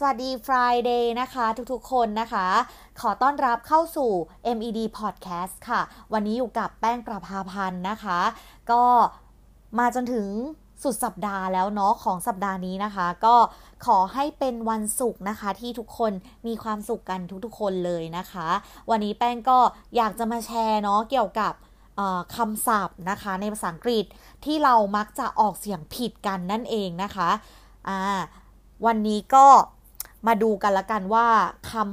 สวัสดี Friday นะคะทุกๆคนนะคะขอต้อนรับเข้าสู่ MED Podcast ค่ะวันนี้อยู่กับแป้งประภาพันธ์นะคะก็มาจนถึงสุดสัปดาห์แล้วเนาะของสัปดาห์นี้นะคะก็ขอให้เป็นวันศุกร์นะคะที่ทุกคนมีความสุขกันทุกๆคนเลยนะคะวันนี้แป้งก็อยากจะมาแชร์เนาะเกี่ยวกับคำศัพท์นะคะในภาษาอังกฤษที่เรามักจะออกเสียงผิดกันนั่นเองนะคะวันนี้ก็มาดูกันละกันว่า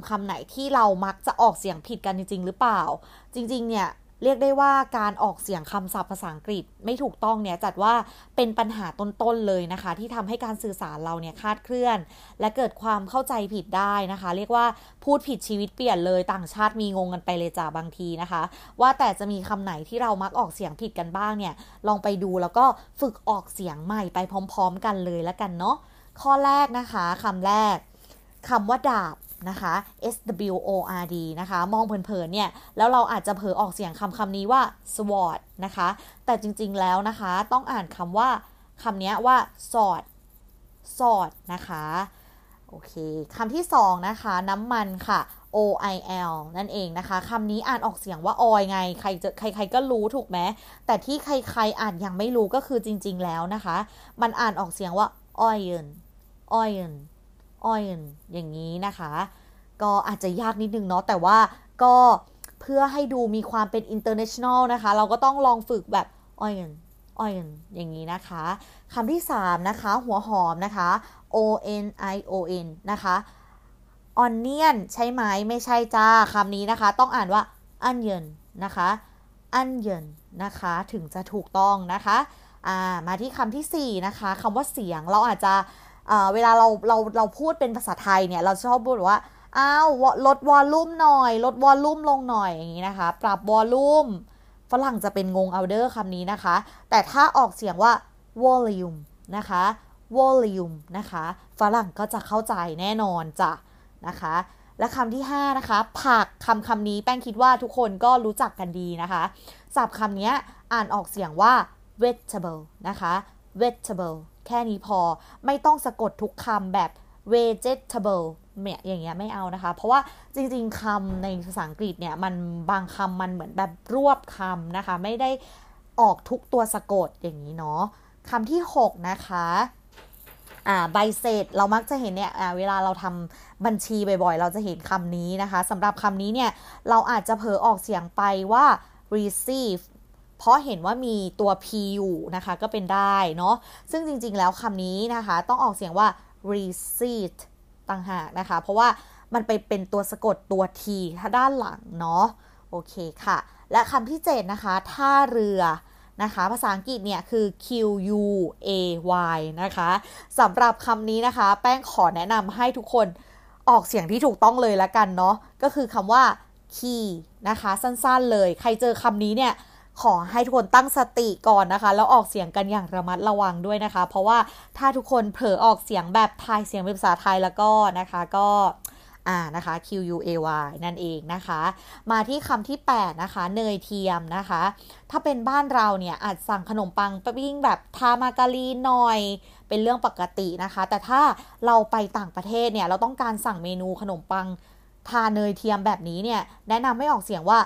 คำไหนที่เรามักจะออกเสียงผิดกันจริงๆหรือเปล่าจริงๆเนี่ยเรียกได้ว่าการออกเสียงคำศัพท์ภาษาอังกฤษไม่ถูกต้องเนี่ยจัดว่าเป็นปัญหาต้นๆเลยนะคะที่ทำให้การสื่อสารเราเนี่ยคลาดเคลื่อนและเกิดความเข้าใจผิดได้นะคะเรียกว่าพูดผิดชีวิตเปลี่ยนเลยต่างชาติมีงงกันไปเลยจ้ะบางทีนะคะว่าแต่จะมีคำไหนที่เรามักออกเสียงผิดกันบ้างเนี่ยลองไปดูแล้วก็ฝึกออกเสียงใหม่ไปพร้อมๆกันเลยละกันเนาะข้อแรกนะคะคำแรกคำว่าดาบนะคะ SWORD นะคะมองเพลินๆเนี่ยแล้วเราอาจจะเผลอออกเสียงคำนี้ว่า sword นะคะแต่จริงๆแล้วนะคะต้องอ่านคำนี้ว่า sword นะคะโอเคคำที่สองนะคะน้ำมันค่ะ oil นั่นเองนะคะคำนี้อ่านออกเสียงว่า oil ไงใครก็รู้ถูกไหมแต่ที่ใครๆอ่านยังไม่รู้ก็คือจริงๆแล้วนะคะมันอ่านออกเสียงว่า oil อย่างนี้นะคะก็อาจจะยากนิดนึงเนาะแต่ว่าก็เพื่อให้ดูมีความเป็น international นะคะเราก็ต้องลองฝึกแบบ oil อย่างนี้นะคะคำที่3นะคะหัวหอมนะคะ onion นะคะ onion ใช่ไหมไม่ใช่จ้าคำนี้นะคะต้องอ่านว่า onion นะคะ onion นะคะถึงจะถูกต้องนะคะมาที่คำที่4นะคะคำว่าเสียงเราอาจจะเวลาเราพูดเป็นภาษาไทยเนี่ยเราชอบพูดว่าอ้าวลดวอลลุ่มหน่อยลดวอลลุ่มลงหน่อยอย่างนี้นะคะปรับวอลลุ่มฝรั่งจะเป็นงงเอาเด้อคำนี้นะคะแต่ถ้าออกเสียงว่าวอลลุ่มนะคะวอลลุ่มนะคะฝรั่งก็จะเข้าใจแน่นอนจ้ะนะคะและคำที่5นะคะผักคำนี้แป้งคิดว่าทุกคนก็รู้จักกันดีนะคะศัพท์คำนี้อ่านออกเสียงว่า vegetable นะคะ vegetableแค่นี้พอไม่ต้องสะกดทุกคำแบบ vegetable เนี่ยอย่างเงี้ยไม่เอานะคะเพราะว่าจริงๆคำในภาษาอังกฤษเนี่ยมันบางคำมันเหมือนแบบรวบคำนะคะไม่ได้ออกทุกตัวสะกดอย่างนี้เนาะคำที่6นะคะใบเสร็จเรามักจะเห็นเนี่ยเวลาเราทำบัญชีบ่อยๆเราจะเห็นคำนี้นะคะสำหรับคำนี้เนี่ยเราอาจจะเผลอออกเสียงไปว่า receiveเพราะเห็นว่ามีตัว P อยู่นะคะก็เป็นได้เนาะซึ่งจริงๆแล้วคำนี้นะคะต้องออกเสียงว่า receipt ต่างหากนะคะเพราะว่ามันไปเป็นตัวสะกดตัว T ถ้าด้านหลังเนาะโอเคค่ะและคำที่7นะคะท่าเรือนะคะภาษาอังกฤษเนี่ยคือ QUAY นะคะสำหรับคำนี้นะคะแป้งขอแนะนำให้ทุกคนออกเสียงที่ถูกต้องเลยละกันเนาะก็คือคำว่า key นะคะสั้นๆเลยใครเจอคำนี้เนี่ยขอให้ทุกคนตั้งสติก่อนนะคะแล้วออกเสียงกันอย่างระมัดระวังด้วยนะคะเพราะว่าถ้าทุกคนเผลอออกเสียงแบบไทยเสียงเป็นภาษาไทยแล้วก็นะคะก็นะคะ QUAY นั่นเองนะคะมาที่คำที่8นะคะเนยเทียมนะคะถ้าเป็นบ้านเราเนี่ยอาจสั่งขนมปังปิ้งแบบทามาการีหน่อยเป็นเรื่องปกตินะคะแต่ถ้าเราไปต่างประเทศเนี่ยเราต้องการสั่งเมนูขนมปังทาเนยเทียมแบบนี้เนี่ยแนะนำให้ออกเสียงว่า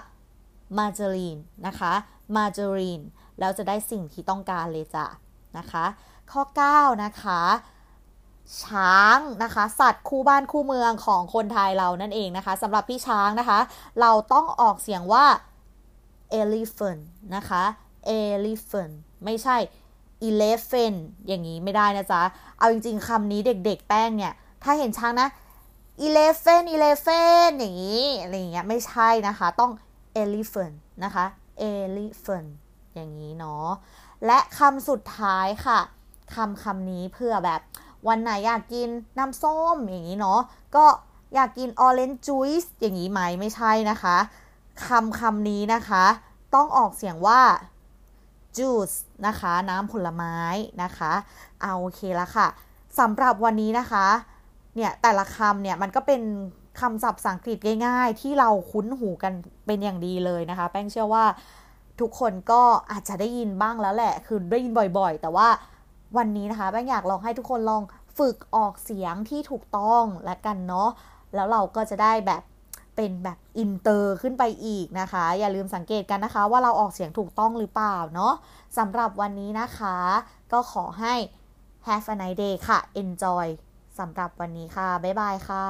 margarine นะคะmargarine แล้วจะได้สิ่งที่ต้องการเลยจ้ะนะคะข้อ9นะคะช้างนะคะสัตว์คู่บ้านคู่เมืองของคนไทยเรานั่นเองนะคะสำหรับพี่ช้างนะคะเราต้องออกเสียงว่า elephant นะคะ elephant ไม่ใช่ elephant อย่างนี้ไม่ได้นะจ๊ะเอาจริงๆคำนี้เด็กๆแป้งเนี่ยถ้าเห็นช้างนะ elephant อย่างนี้อะไรอย่างเงี้ยไม่ใช่นะคะต้อง elephant นะคะelephant อย่างนี้เนาะและคำสุดท้ายค่ะคำนี้เพื่อแบบวันไหนอยากกินน้ำส้มอย่างนี้เนาะก็อยากกิน orange juice อย่างนี้ไหมไม่ใช่นะคะคำนี้นะคะต้องออกเสียงว่า juice นะคะน้ำผลไม้นะคะเอาโอเคละค่ะสำหรับวันนี้นะคะเนี่ยแต่ละคำเนี่ยมันก็เป็นคำศัพท์ภาษาอังกฤษง่ายๆที่เราคุ้นหูกันเป็นอย่างดีเลยนะคะแป้งเชื่อว่าทุกคนก็อาจจะได้ยินบ้างแล้วแหละคือได้ยินบ่อยๆแต่ว่าวันนี้นะคะแป้งอยากลองให้ทุกคนลอง ฝึกออกเสียงที่ถูกต้องละกันเนาะแล้วเราก็จะได้แบบเป็นแบบอินเตอร์ขึ้นไปอีกนะคะอย่าลืมสังเกตกันนะคะว่าเราออกเสียงถูกต้องหรือเปล่าเนาะสำหรับวันนี้นะคะก็ขอให้ Have a nice day ค่ะ Enjoy สำหรับวันนี้ค่ะบ๊ายบายค่ะ